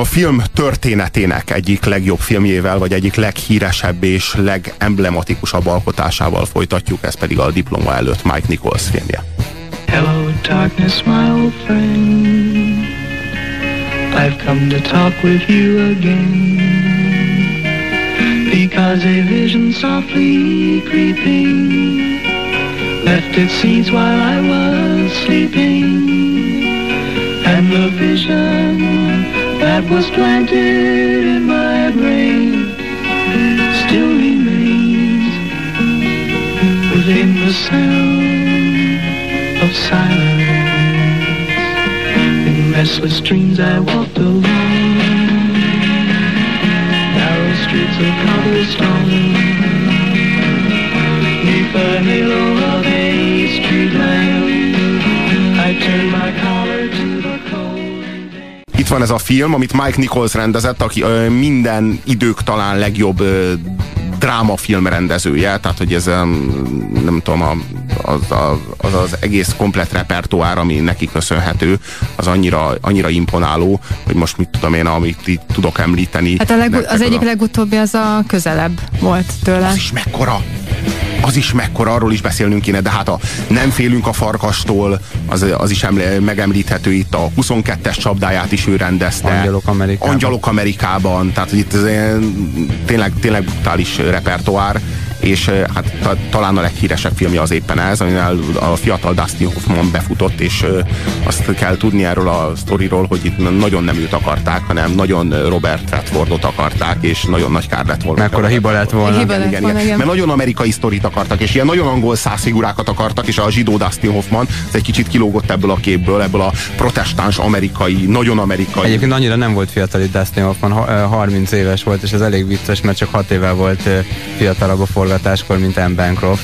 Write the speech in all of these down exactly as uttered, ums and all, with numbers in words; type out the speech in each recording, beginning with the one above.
a film történetének egyik legjobb filmjével, vagy egyik leghíresebb és legemblematikusabb alkotásával folytatjuk, ez pedig a diploma előtt Mike Nichols filmje. Hello darkness my old friend, I've come to talk with you again, because a vision softly creeping left its seeds while I was sleeping, and the vision that was planted in my brain still remains within the sound of silence. In restless dreams I walked alone, narrow streets of cobblestone, the halo of a street lamp, I turn my collar to the cold day. Itt van ez a film, amit Mike Nichols rendezett, aki ö, minden idők talán legjobb ö, drámafilm rendezője, tehát hogy ez nem tudom, az, az az egész komplet repertoár, ami neki köszönhető, az annyira, annyira imponáló, hogy most mit tudom én, amit itt tudok említeni. Hát a legu- az egyik a... legutóbbi az a Közelebb volt tőle. Az is mekkora! Az is mekkora, arról is beszélnünk kéne, de hát a Nem félünk a farkastól, az, az is eml- megemlíthető itt, a huszonkettes csapdáját is ő rendezte. Angyalok Amerikában. Angyalok Amerikában, tehát itt ez tényleg, tényleg brutális repertoár, és hát ta, talán a leghíresebb filmje az éppen ez, amivel a fiatal Dustin Hoffman befutott, és azt kell tudni erről a sztoriról, hogy itt nagyon nem őt akarták, hanem nagyon Robert Redfordot akarták, és nagyon nagy kár lett volna. Mekkora hiba lett volna. Hiba lett volna, igen. Mert nagyon amerikai sztorit akartak, és ilyen nagyon angol száz figurákat akartak, és a zsidó Dustin Hoffman, ez egy kicsit kilógott ebből a képből, ebből a protestáns amerikai, nagyon amerikai. Egyébként annyira nem volt fiatal itt Dustin Hoffman, harminc éves volt, és ez elég vicces, mert csak hat éve volt fiatalabb a forgatás, mint Anne Bancroft.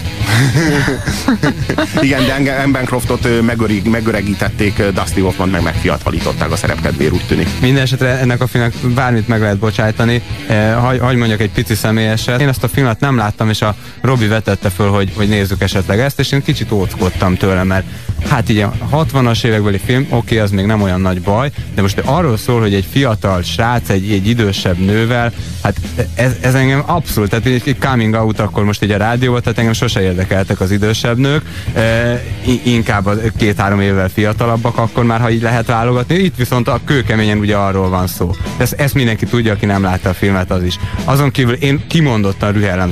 Igen, de Anne Bancroftot megörig, megöregítették, Dustin Hoffmant meg megfiatalították a szerepkedvér, úgy tűnik. Minden esetre ennek a filmnek bármit meg lehet bocsájtani. Eh, hagy, hagy mondjak egy pici személyeset. Én azt a filmet nem láttam, és a Robi vetette föl, hogy, hogy nézzük esetleg ezt, és én kicsit óckodtam tőle, mert hát így a hatvanas évekbeli film, oké, az még nem olyan nagy baj, de most arról szól, hogy egy fiatal srác, egy, egy idősebb nővel, hát ez, ez engem abszolút, tehát egy coming out akkor most így a rádióban, tehát engem sose érdekeltek az idősebb nők, e, inkább a két-három évvel fiatalabbak, akkor már, ha így lehet válogatni, itt viszont a kőkeményen ugye arról van szó. Ezt, ezt mindenki tudja, aki nem látta a filmet, az is. Azon kívül én kimondottan rühellem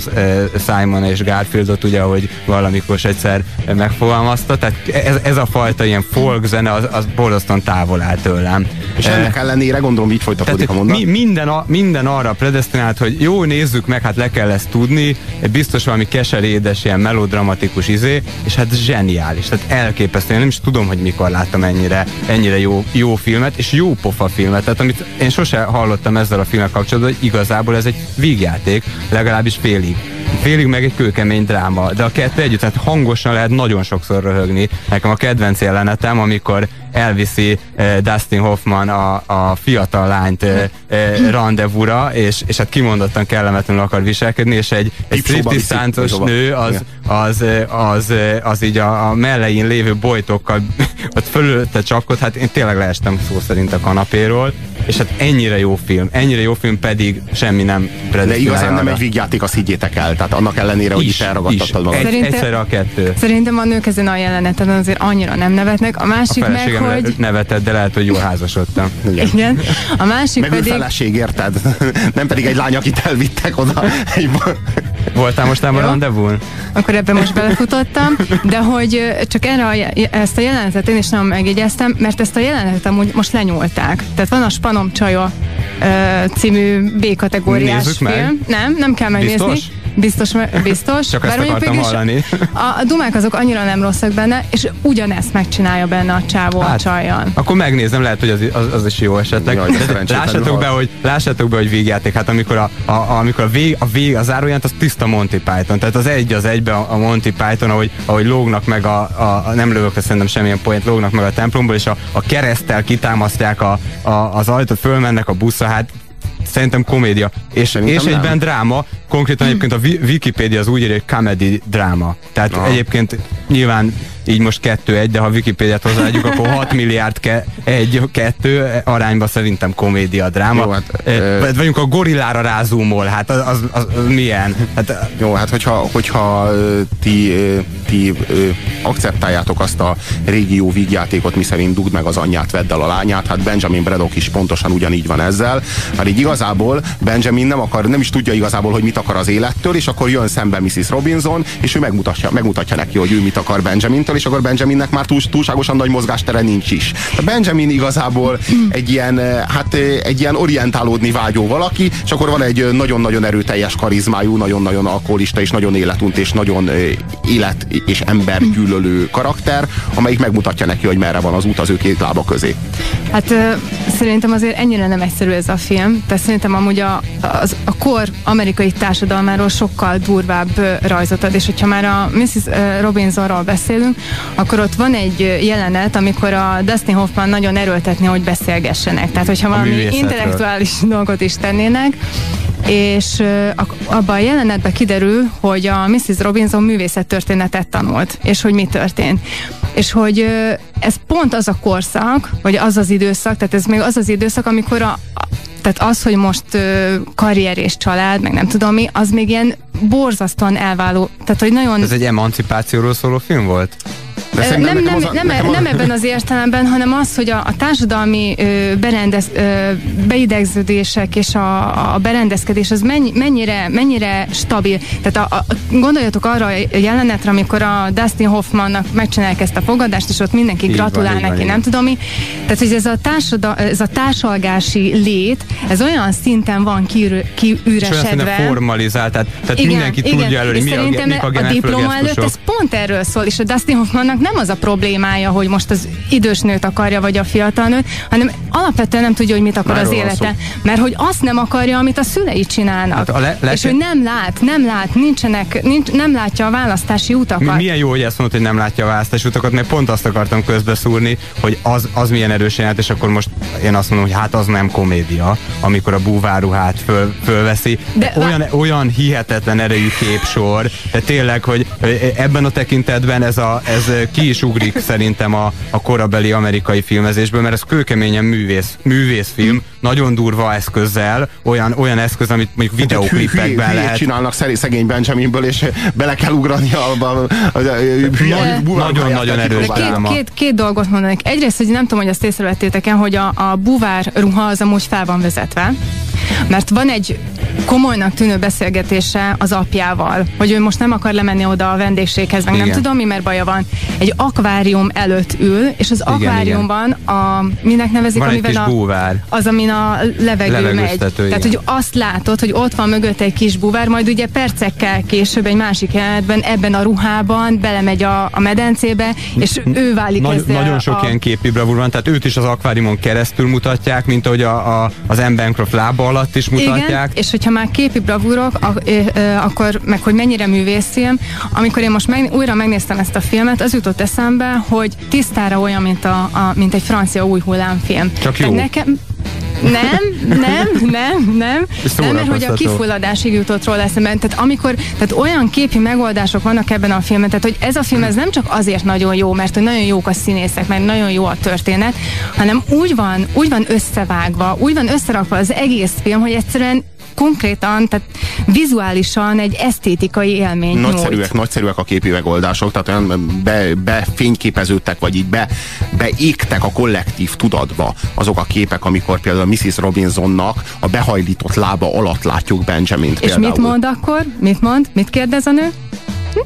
Simon és Garfieldot, ugye, ahogy valamikor egyszer megfogalmazta, tehát ez, ez a fajta ilyen folk zene, az, az borzasztóan távol áll tőlem. És ennek ellenére gondolom így folytatódik a mondat. Mi, minden, a, minden arra predesztinált, hogy jó, nézzük meg, hát le kell ezt tudni, biztos valami keserédes, ilyen melodramatikus izé, és hát zseniális, tehát elképesztő. Én nem is tudom, hogy mikor láttam ennyire, ennyire jó, jó filmet, és jó pofa filmet, tehát amit én sose hallottam ezzel a filmmel kapcsolatban, hogy igazából ez egy vígjáték, legalábbis félig. Félig meg egy kőkemény dráma, de a kettő együtt, tehát hangosan lehet nagyon sokszor röhögni. Nekem a kedvenc jelenetem, amikor elviszi eh, Dustin Hoffman a, a fiatal lányt eh, eh, rendezvúra, és, és hát kimondottan kellemetlenül akar viselkedni, és egy, egy striptiszáncos nő az, az, az, az, az így a, a mellein lévő bojtokkal ott fölötte csapkod, hát én tényleg leestem szó szerint a kanapéról, és hát ennyire jó film, ennyire jó film, pedig semmi nem predesztinálja. De igazán arra. Nem egy vígjáték, azt higgyétek el, tehát annak ellenére, is, hogy is elragadtattad magad. Egy, egyszerre a kettő. Szerintem a nők ezen a jeleneten azért annyira nem nevetnek, a másik a meg, hogy... nevetett, de lehet, hogy jól házasodtam. Igen. Igen. A másik meg pedig... Meg ő feleség, érted? Nem pedig egy lány, akit elvittek oda. Voltál mostában rendezvún? Akkor ebben most belefutottam, de hogy csak erre a, ezt a jelenetet én is nem megjegyeztem, mert ezt a jelenetet amúgy most lenyúlták. Tehát van a Spanom Csaja című B-kategóriás film. Meg. Nem, nem kell megnézni. Biztos? Biztos, biztos. Csak ezt akartam hallani. A dumák azok annyira nem rosszak benne, és ugyanezt megcsinálja benne a csávó hát, a csajjal. Akkor megnézem, lehet, hogy az, az, az is jó esetleg. Jaj, lássátok, be, hogy, lássátok be, hogy végjáték. Hát amikor a, a, amikor a vég, a, vég, a záróját, az tiszta Monty Python. Tehát az egy az egybe a Monty Python, ahogy, ahogy lógnak meg a, a nem lövök, szerintem semmilyen point, lógnak meg a templomból, és a, a kereszttel kitámasztják a, a, az ajtót, fölmennek a buszra, hát szerintem komédia. És, szerintem és egyben dráma, konkrétan egyébként a Wikipédia az úgy írja, hogy comedy dráma. Tehát no. Egyébként nyilván így most kettő egy, de ha Wikipédiát hozzáadjuk, akkor hat milliárd egy kettő arányba szerintem komédia, dráma. Jó, hát, e, vagyunk a gorillára rázumol, hát az, az, az milyen? Hát, jó, hát hogyha, hogyha ti, ti akceptáljátok azt a régió vígjátékot, miszerint dugd meg az anyját, vedd el a lányát, hát Benjamin Braddock is pontosan ugyanígy van ezzel, mert így igazából Benjamin nem akar, nem is tudja igazából, hogy mit akar az élettől, és akkor jön szembe missziz Robinson, és ő megmutatja, megmutatja neki, hogy ő mit akar Benjamintől, és akkor Benjaminnek már túl, túlságosan nagy mozgástere nincs is. A Benjamin igazából egy ilyen, hát egy ilyen orientálódni vágyó valaki, és akkor van egy nagyon-nagyon erőteljes karizmájú, nagyon-nagyon alkoholista, és nagyon életunt, és nagyon élet és embergyűlölő karakter, amelyik megmutatja neki, hogy merre van az út az ő két lába közé. Hát szerintem azért ennyire nem egyszerű ez a film, de szerintem amúgy a, az, a kor amerikai társadalmáról sokkal durvább rajzot ad, és hogyha már a missziz Robinsonról beszélünk, akkor ott van egy jelenet, amikor a Dustin Hoffman nagyon erőltetné, hogy beszélgessenek. Tehát, hogyha valami intellektuális dolgot is tennének, és abban a jelenetben kiderül, hogy a missziz Robinson művészettörténetet tanult, és hogy mi történt. És hogy ez pont az a korszak, vagy az az időszak, tehát ez még az az időszak, amikor a, tehát az, hogy most karrier és család, meg nem tudom mi, az még ilyen borzasztóan elváló, tehát hogy nagyon... Ez egy emancipációról szóló film volt? Nem, nem, nem, a, nem, a... nem ebben az értelemben, hanem az, hogy a, a társadalmi ö, berendez, ö, beidegződések és a, a berendezkedés az mennyi, mennyire, mennyire stabil. Tehát a, a, gondoljatok arra a jelenetre, amikor a Dustin Hoffmannak megcsinálják ezt a fogadást, és ott mindenki így gratulál van, neki, van, nem tudom mi. Tehát, hogy ez a, társadal, ez a társalgási lét, ez olyan szinten van kiür, kiüresedve. És olyan formalizált, tehát, tehát igen, mindenki igen. tudja elő, mi a, mik a, a diploma előtt ez pont erről szól, és a Dustin Hoffmannak nem az a problémája, hogy most az idős nőt akarja, vagy a fiatal nőt, hanem alapvetően nem tudja, hogy mit akar már az élete. Mert hogy azt nem akarja, amit a szülei csinálnak. Hát a le- le- és hogy nem lát, nem lát, nincsenek, nincs, nem látja a választási utakat. Milyen jó, hogy ezt mondod, hogy nem látja a választási utakat, mert pont azt akartam közbeszúrni, hogy az, az milyen erősen állt, és akkor most én azt mondom, hogy hát az nem komédia, amikor a búváruhát föl, fölveszi. De olyan, vá- olyan hihetetlen erejű képsor, de tényleg, hogy ebben a tekintetben ez a ez ki is ugrik szerintem a, a korabeli amerikai filmezésből, mert ez kőkeményen művész, művészfilm, nagyon durva eszközzel, olyan, olyan eszköz, amit mondjuk videóklipekben hát, lehet. Csinálnak szegény Benjaminből, és bele kell ugrani abba. Nagyon-nagyon erős dráma. Két, két, két dolgot mondanék. Egyrészt, hogy nem tudom, hogy azt észrevettétek-e, hogy a, a buvár ruha az amúgy fel van vezetve, mert van egy komolynak tűnő beszélgetése az apjával, hogy ő most nem akar lemenni oda a vendégséghez, meg igen. nem tudom mi, mert baja van. Egy akvárium előtt ül, és az igen, akváriumban a, minek nevezik, van amivel a, az, amin a levegő megy. Tehát, igen. hogy azt látod, hogy ott van mögött egy kis búvár, majd ugye percekkel később egy másik jelenetben ebben a ruhában belemegy a, a medencébe, és ő válik Nagy, ezzel. Nagyon sok a... ilyen képi bravúr van, tehát őt is az akváriumon keresztül mutatják, mint ahogy a, a, az Anne Bancroft lába alatt is mutatják. Igen, és hogyha már képi bravúrok, akkor meg hogy mennyire művészfilm, amikor én most meg, újra megnéztem ezt a filmet, az jutott eszembe, hogy tisztára olyan, mint, a, a, mint egy francia új hullámfilm. Csak jó. Nekem... Nem, nem, nem, nem. Nem, mert hogy a kifulladásig jutott róla eszembe. Tehát amikor, tehát olyan képi megoldások vannak ebben a filmben, tehát hogy ez a film ez nem csak azért nagyon jó, mert hogy nagyon jók a színészek, mert nagyon jó a történet, hanem úgy van, úgy van összevágva, úgy van összerakva az egész film, hogy egyszerűen konkrétan, tehát vizuálisan egy esztétikai élmény. Nagyszerűek, nagyszerűek a képi megoldások, tehát olyan be, befényképeződtek, vagy így be, beégtek a kollektív tudatba azok a képek, amikor például missziz Robinsonnak a behajlított lába alatt látjuk Benjamint például. És mit mond akkor? Mit mond? Mit kérdez a nő? Hm?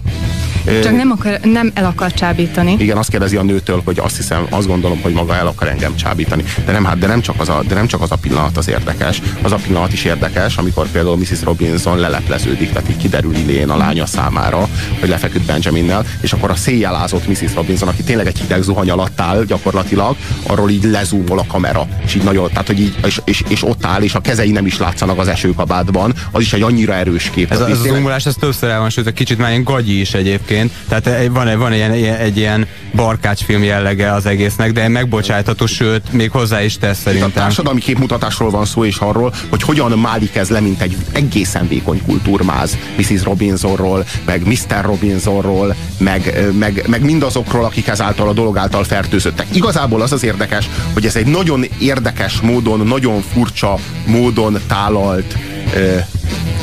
Csak nem, akar, nem el akar csábítani. Igen, azt kérdezi a nőtől, hogy azt hiszem, azt gondolom, hogy maga el akar engem csábítani. De nem, hát, de nem, csak, az a, de nem csak az a pillanat az érdekes. Az a pillanat is érdekes, amikor például missziz Robinson lelepleződik, tehát így kiderül Ilén a lánya számára, hogy lefeküdt Benjaminnel, és akkor a széjjel ázott missziz Robinson, aki tényleg egy hideg zuhany alatt áll gyakorlatilag, arról így lezúmol a kamera. És így nagyon, tehát, hogy így, és, és, és ott áll, és a kezei nem is látszanak az esőkabátban, az is egy annyira erős kép. Ez a, a zoomolás, ez többször el van, sőt, egy kicsit már ilyen gagyi is egyébként. egyébként, tehát van, van ilyen, egy ilyen barkácsfilm jellege az egésznek, de megbocsátható, sőt, még hozzá is tesz szerintem. A társadalmi képmutatásról van szó, és arról, hogy hogyan málik ez le, mint egy egészen vékony kultúrmáz missziz Robinsonról, meg miszter Robinsonról, meg, meg, meg mindazokról, akik ezáltal a dolog által fertőzöttek. Igazából az az érdekes, hogy ez egy nagyon érdekes módon, nagyon furcsa módon tálalt Ö,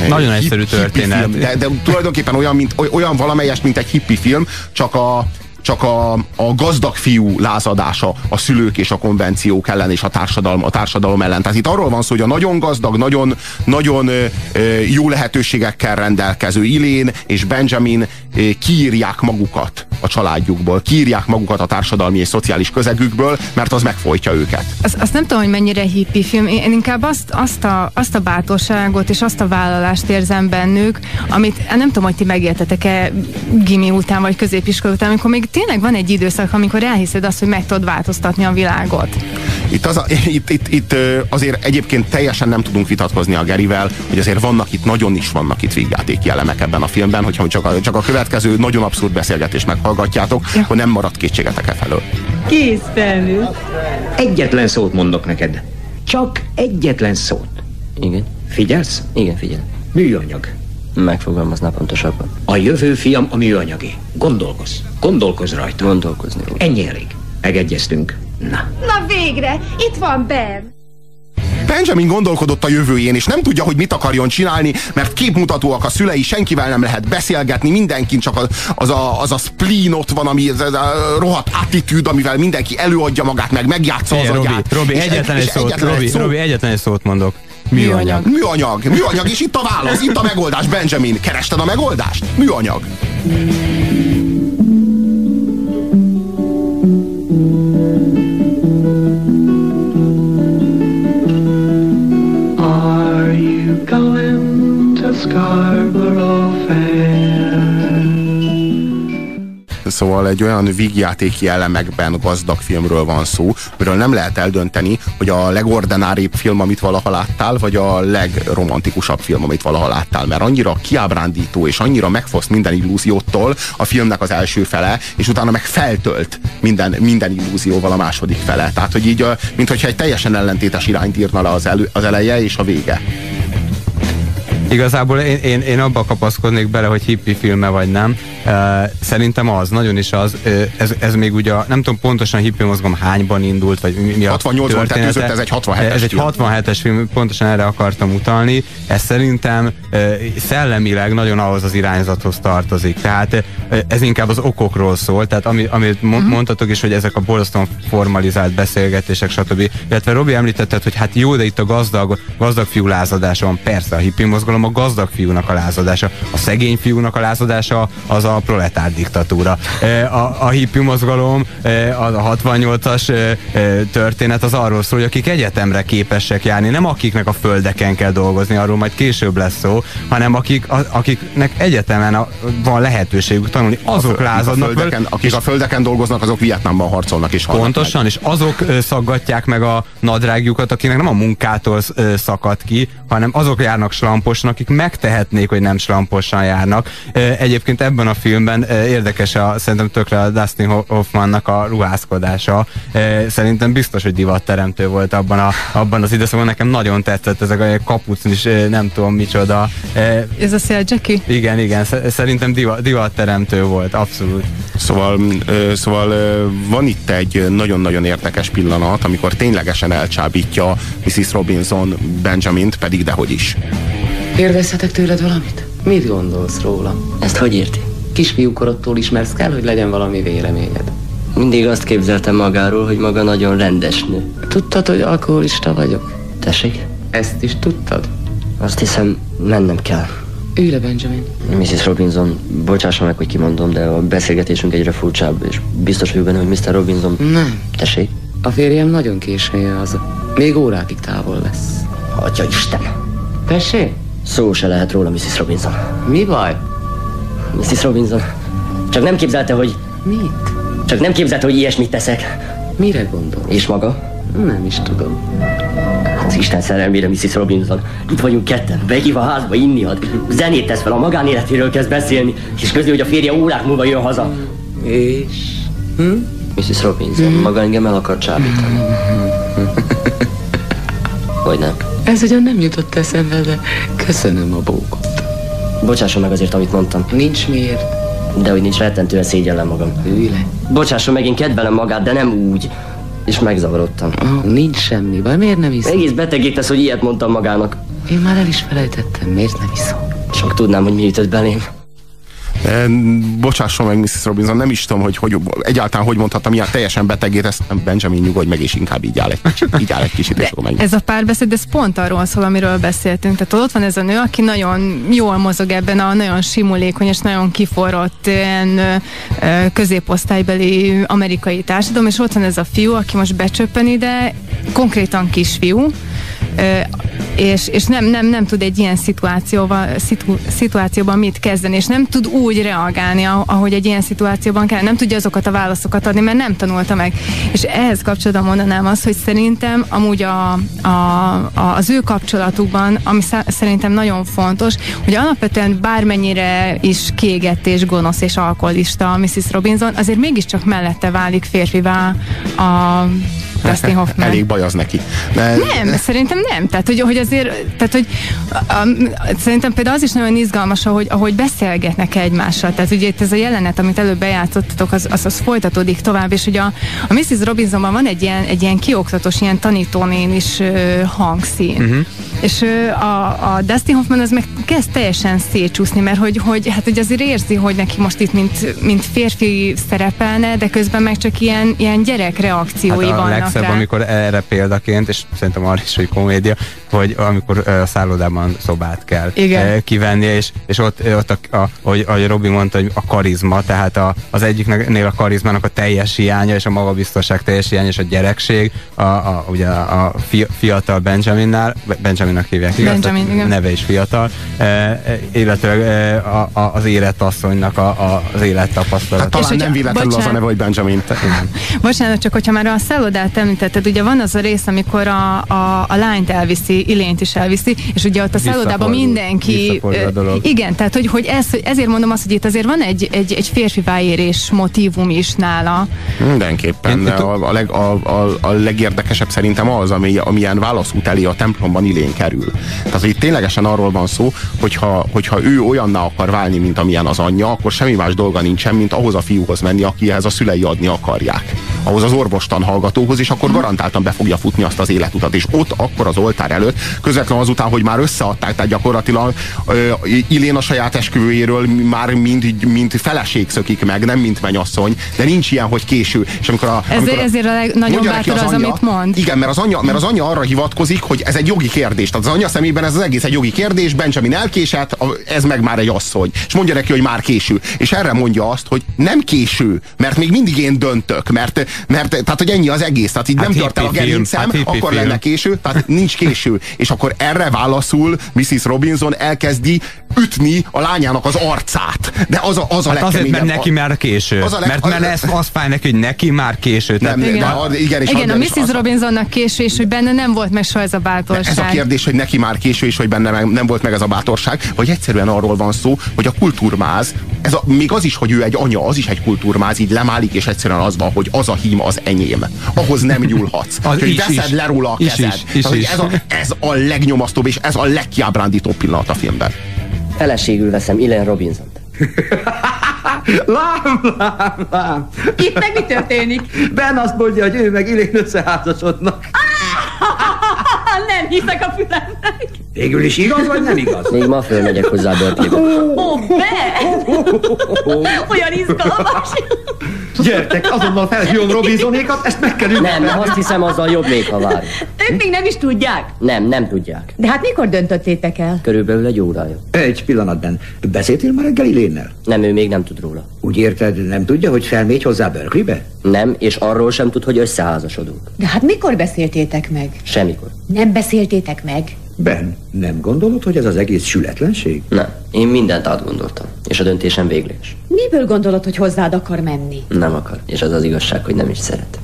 Nagyon hip, egyszerű történet. Film, de, de tulajdonképpen olyan, mint, olyan valamelyest, mint egy hippi film, csak a csak a, a gazdag fiú lázadása a szülők és a konvenciók ellen és a társadalom, a társadalom ellen. Tehát itt arról van szó, hogy a nagyon gazdag, nagyon, nagyon ö, ö, jó lehetőségekkel rendelkező Ilén és Benjamin ö, kiírják magukat a családjukból, kiírják magukat a társadalmi és szociális közegükből, mert az megfojtja őket. Azt, azt nem tudom, hogy mennyire hippi film. Én inkább azt, azt, a, azt a bátorságot és azt a vállalást érzem bennük, amit nem tudom, hogy ti megéltetek-e gimi után vagy középiskola után, amikor még tényleg van egy időszak, amikor elhiszed azt, hogy meg tudod változtatni a világot. Itt, az a, itt, itt, itt azért egyébként teljesen nem tudunk vitatkozni a Gerivel, hogy azért vannak itt, nagyon is vannak itt vígjátéki elemek ebben a filmben, hogyha csak a, csak a következő nagyon abszurd beszélgetést meghallgatjátok, ja. Akkor nem marad kétségetek e felől. Kézfelül. Egyetlen szót mondok neked. Csak egyetlen szót. Igen. Figyelsz? Igen, figyel. Műanyag. Megfogalmaznál pontosabban. A jövő, fiam, a műanyagé. Gondolkozz. Gondolkozz rajta. Gondolkozni. Ennyi elég. Megegyeztünk. Na. Na végre! Itt van Ben! Benjamin gondolkodott a jövőjén, és nem tudja, hogy mit akarjon csinálni, mert képmutatóak a szülei, senkivel nem lehet beszélgetni, mindenkin csak az, az, a, az a spleen ott van, ami az, az a rohadt attitűd, amivel mindenki előadja magát, meg megjátsza az Robi, agyát. Robi, és egyetlen egy, és szót, egyetlen Robi, egy szót. Robi, egyetlen egy szót mondok. Műanyag. Műanyag. Műanyag, és itt a válasz, itt a megoldás, Benjamin. Kerested a megoldást? Műanyag. Are you going to Scarborough Fair? Szóval egy olyan vígjátéki elemekben gazdag filmről van szó, miről nem lehet eldönteni, hogy a legordináribb film, amit valaha láttál, vagy a legromantikusabb film, amit valaha láttál, mert annyira kiábrándító és annyira megfoszt minden illúziótól a filmnek az első fele, és utána meg feltölt minden, minden illúzióval a második fele. Tehát, hogy így, minthogyha egy teljesen ellentétes irányt írna le az, elő, az eleje és a vége. Igazából én, én, én abba kapaszkodnék bele, hogy hippi filme vagy nem. Szerintem az, nagyon is az. Ez, ez még ugye, nem tudom pontosan hippi mozgalom hányban indult, vagy mi a hatvannyolcban tetőzött, ez egy hatvanhetes film. Ez egy hatvanhetes film, pontosan erre akartam utalni. Ez szerintem szellemileg nagyon ahhoz az irányzathoz tartozik. Tehát ez inkább az okokról szól, tehát ami, amit uh-huh. mondtatok is, hogy ezek a borzasztóan formalizált beszélgetések, stb. Illetve Robi említetted, hogy hát jó, de itt a gazdag, gazdag fiú lázadása van. Persze, a hippi mozgalom a gazdag fiúnak a lázadása, a szegény fiúnak a lázadása az a proletár diktatúra. A, a hippi mozgalom, a hatvannyolcas történet az arról szól, hogy akik egyetemre képesek járni, nem akiknek a földeken kell dolgozni, arról majd később lesz szó, hanem akik, akiknek egyetemen van lehetőségük tanulni, azok lázadnak. Földeken, akik a földeken dolgoznak, azok Vietnámban harcolnak és halnak. Pontosan, meg. És azok szaggatják meg a nadrágjukat, akinek nem a munkától szakad ki, hanem azok járnak slampos, akik megtehetnék, hogy nem slamposan járnak. Egyébként ebben a filmben érdekes a, szerintem tökre a Dustin Hoffmannak a ruházkodása. Szerintem biztos, hogy divatteremtő volt abban, a, abban az időszakban. Nekem nagyon tetszett ezek a kapucin is, nem tudom micsoda. Ez a szél Jackie? Igen, igen. Szerintem divatteremtő volt, abszolút. Szóval, szóval van itt egy nagyon-nagyon érdekes pillanat, amikor ténylegesen elcsábítja missziz Robinson Benjamint, pedig dehogy is. Kérdezhetek tőled valamit? Mit gondolsz rólam? Ezt hogy érti? Kisfiúkorodtól ismersz kell, hogy legyen valami véleményed. Mindig azt képzeltem magáról, hogy maga nagyon rendes nő. Tudtad, hogy alkoholista vagyok? Tessék? Ezt is tudtad? Azt hiszem, mennem kell. Ülj le, Benjamin. missziz Robinson, bocsássa meg, hogy kimondom, de a beszélgetésünk egyre furcsább, és biztos vagyok benne, hogy miszter Robinson... Nem. Tessék? A férjem nagyon későn jön haza. Még órákig távol lesz. Atyaisten! Tessék? Szó se lehet róla, missziz Robinson. Mi baj? missziz Robinson, csak nem képzelte, hogy... Mit? Csak nem képzelte, hogy ilyesmit teszek. Mire gondol? És maga? Nem is tudom. Az Isten szerelmére, missziz Robinson. Itt vagyunk ketten, behív a házba, inni ad. Zenét tesz fel, a magánéletéről kezd beszélni, és közül, hogy a férje órák múlva jön haza. És? Hm? missziz Robinson, maga engem el akar csábítani. Hogy nem? Ez ugyan nem jutott eszembe, de köszönöm a bókot. Bocsásson meg azért, amit mondtam. Nincs miért. De hogy nincs, rettentően szégyellem magam. Hűle. Bocsásson meg, én kedvelem magát, de nem úgy. És megzavarodtam. Oh, nincs semmi baj, miért nem iszol? Egész betegét tesz, hogy ilyet mondtam magának. Én már el is felejtettem, miért nem iszol? Csak tudnám, hogy mi ütött belém. Bocsásson meg, missziz Robinson, nem is tudom, hogy, hogy egyáltalán hogy mondhattam ilyen teljesen betegét, ezt Benjamin nyugodj meg, és inkább így áll egy kicsit, így áll egy kicsit, és akkor ez a párbeszéd, ez pont arról szól, amiről beszéltünk. Tehát ott van ez a nő, aki nagyon jól mozog ebben a nagyon simulékony és nagyon kiforrott ilyen középosztálybeli amerikai társadalom, és ott van ez a fiú, aki most becsöppen ide, konkrétan kisfiú, és, és nem, nem, nem tud egy ilyen szituációval, szitu, szituációban mit kezdeni, és nem tud úgy reagálni, ahogy egy ilyen szituációban kell. Nem tudja azokat a válaszokat adni, mert nem tanulta meg. És ehhez kapcsolatban mondanám azt, hogy szerintem amúgy a, a, a, az ő kapcsolatukban, ami szerintem nagyon fontos, hogy alapvetően bármennyire is kiégett és gonosz és alkoholista missziz Robinson, azért mégiscsak mellette válik férfivá a Dustin Hoffman. Elég baj az neki. De... Nem, szerintem nem. Tehát, hogy, hogy azért, tehát, hogy a, szerintem például az is nagyon izgalmas, ahogy, ahogy beszélgetnek egymással. Tehát ugye itt ez a jelenet, amit előbb bejátszottatok, az, az, az folytatódik tovább, és ugye a, a missziz Robinsonban van egy ilyen, egy ilyen kioktatós, ilyen tanítónén is ö, hangszín. Uh-huh. És ö, a, a Dustin Hoffman az meg kezd teljesen szétcsúszni, mert hogy, hogy hát ugye azért érzi, hogy neki most itt mint, mint férfi szerepelne, de közben meg csak ilyen, ilyen gyerek reakciói hát vannak. Szerintem, amikor erre példaként, és szerintem arra is, hogy komédia, hogy amikor a szállodában szobát kell igen. kivennie, és, és ott, ott a, a, ahogy, ahogy Robi mondta, hogy a karizma, tehát a, az egyiknél a karizmának a teljes hiánya, és a magabiztosság teljes hiánya, és a gyerekség, a, a, ugye a fiatal Benjaminnál, Benjaminnak hívják, igaz? Benjamin, igen. Neve is fiatal, e, illetőleg a, a, az életasszonynak a, a, az élettapasztalata. Hát, talán és nem véletlenül az a neve, hogy Benjamin. Bocsánat, csak hogyha már a szállodát említetted, ugye van az a rész, amikor a, a, a lányt elviszi, Ilént is elviszi, és ugye ott a szállodában mindenki... A igen, tehát hogy, hogy ez, ezért mondom azt, hogy itt azért van egy, egy, egy férfivá érés motívum is nála. Mindenképpen. A, a, leg, a, a, a legérdekesebb szerintem az, ami, amilyen válaszút elé a templomban Ilén kerül. Tehát itt ténylegesen arról van szó, hogyha, hogyha ő olyanná akar válni, mint amilyen az anyja, akkor semmi más dolga nincsen, mint ahhoz a fiúhoz menni, akihez a szülei adni akarják. Ahhoz az orvostan hallgatóhoz, és akkor garantáltan be fogja futni azt az életutat. És ott, akkor az oltár előtt, közvetlenül azután, hogy már összeadták, tehát gyakorlatilag ö, Ilén a saját esküvőjéről már mind, mind feleség szökik meg, nem mint mennyasszony, de nincs ilyen, hogy késő. És amikor a, amikor ezért, ezért a leg, nagyon bátor az, az anyja, amit mond. Igen, mert az, anyja, mert az anyja arra hivatkozik, hogy ez egy jogi kérdés. Tehát az anyja szemében ez az egész egy jogi kérdés, Benjamin elkésett, ez meg már egy asszony. És mondja neki, hogy már késő. És erre mondja azt, hogy nem késő, mert még mindig én döntök, mert, mert tehát, hogy ennyi az egész. Tehát így hát nem tört el a gerincem, hát akkor lenne késő, tehát nincs késő. És akkor erre válaszul missziz Robinson elkezdi ütni a lányának az arcát. De az a, az a hát azért, mert neki már késő. Az leg, mert az, mert az, az fáj neki, hogy neki már késő. Tehát nem, igen, de, de, igen, és igen a missziz Robinsonnak késő, és hogy benne nem volt meg soha ez a bátorság. Ez a kérdés, hogy neki már késő, és hogy benne meg, nem volt meg ez a bátorság, vagy egyszerűen arról van szó, hogy a kultúrmáz, ez a, még az is, hogy ő egy anya, az is egy kultúrmáz, így lemálik, és egyszerűen az van, hogy az a hím az enyém. Ahhoz nem nyúlhatsz. Az hogy is, veszed is, le róla a kezed. Is, is, is. Ez, a, ez a legnyomasztóbb, és ez a legkiábrándítóbb pillanat a filmben. Feleségül veszem Ilén Robinsont. Lám, lám, lám. Itt meg mi történik? Ben azt mondja, hogy ő meg Ilén összeházasodnak. Nem hiszek a fülemnek. Végül is igaz, vagy nem igaz? Még ma fölmegyek hozzá a börtébe. Ó, Ben! Olyan izgalmas! Gyertek, azonnal felhívom Robinsonékat, ezt meg kell ütni. Nem, nem, azt hiszem, azzal jobb még, ha vár. Ők még nem is tudják? Nem, nem tudják. De hát mikor döntöttétek el? Körülbelül egy órája. Egy pillanatban. Beszéltél már reggel Ilénnel? Nem, ő még nem tud róla. Úgy érted, nem tudja, hogy felmégy hozzá Berkeleybe? Nem, és arról sem tud, hogy összeházasodunk. De hát mikor beszéltétek meg? Semmikor. Nem beszéltétek meg? Ben, nem gondolod, hogy ez az egész sületlenség? Nem, én mindent átgondoltam, és a döntésem végleges. Miből gondolod, hogy hozzád akar menni? Nem akar, és az az igazság, hogy nem is szeret.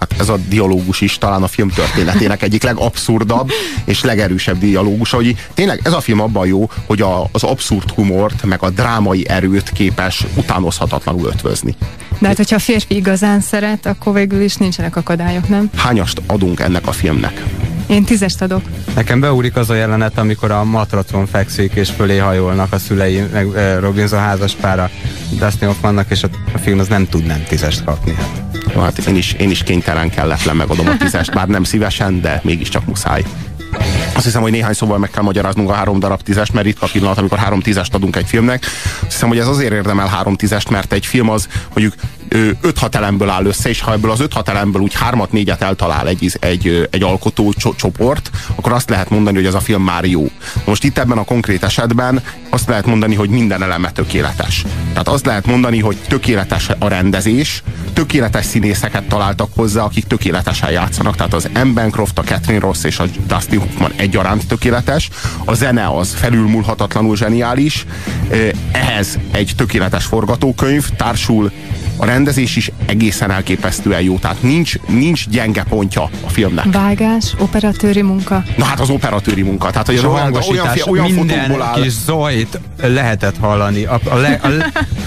Hát ez a dialógus is talán a film történetének egyik legabszurdabb és legerősebb dialógusa, hogy tényleg ez a film abban jó, hogy a, az abszurd humort, meg a drámai erőt képes utánozhatatlanul ötvözni. De hát, hogyha a férfi igazán szeret, akkor végül is nincsenek akadályok, nem? Hányast adunk ennek a filmnek? Én tízest adok. Nekem beúrik az a jelenet, amikor a matracon fekszik és fölé hajolnak a szülei, meg Robinson házaspára, Dustin Hoffmannak, és a film az nem tud nem tízest kapni. Jó, hát én is, én is kénytelen kelletlen megadom a tízest, bár nem szívesen, de mégiscsak muszáj. Azt hiszem, hogy néhány szóval meg kell magyaráznunk a három darab tízest, mert ritka pillanat, amikor három tízest adunk egy filmnek. Azt hiszem, hogy ez azért érdemel három tízest, mert egy film az mondjuk öt-hat elemből áll össze, és ha ebből az öt-hat elemből úgy hármat-négyet eltalál egy, egy, egy alkotó csoport, akkor azt lehet mondani, hogy ez a film már jó. Most itt ebben a konkrét esetben azt lehet mondani, hogy minden eleme tökéletes. Tehát azt lehet mondani, hogy tökéletes a rendezés, tökéletes színészeket találtak hozzá, akik tökéletesen játszanak, tehát az Anne Bancroft, a Catherine Ross és a Dustin Hoffman egyaránt tökéletes, a zene az felülmúlhatatlanul zseniális, ehhez egy tökéletes forgatókönyv társul, a rendezés is egészen elképesztően jó, tehát nincs, nincs gyenge pontja a filmnek. Vágás, operatőri munka. Na hát az operatőri munka, tehát a hangosítás, olyan fotókból áll. Kis zajt lehetett hallani, a, a le, a,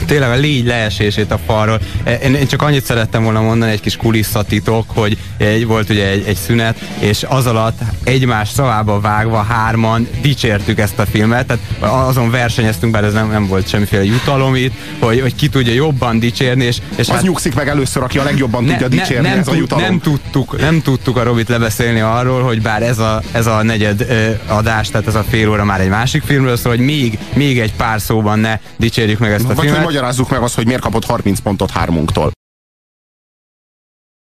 tényleg a légy leesését a falról. Én, én csak annyit szerettem volna mondani, egy kis kulisszatitok, hogy egy, volt ugye egy, egy szünet, és az alatt egymás szavába vágva hárman dicsértük ezt a filmet, tehát azon versenyeztünk, bár ez nem, nem volt semmiféle jutalom itt, hogy, hogy ki tudja jobban dicsérni, és És az hát, nyugszik meg először, aki a legjobban ne, tudja dicsérni, ne, ez a jutalom. Nem tudtuk, nem tudtuk a Robit lebeszélni arról, hogy bár ez a, ez a negyed ö, adás, tehát ez a fél óra már egy másik filmről szól, hogy még, még egy pár szóban ne dicsérjük meg ezt a Vagy filmet. Vagy hogy magyarázzuk meg azt, hogy miért kapott harminc pontot hármunktól.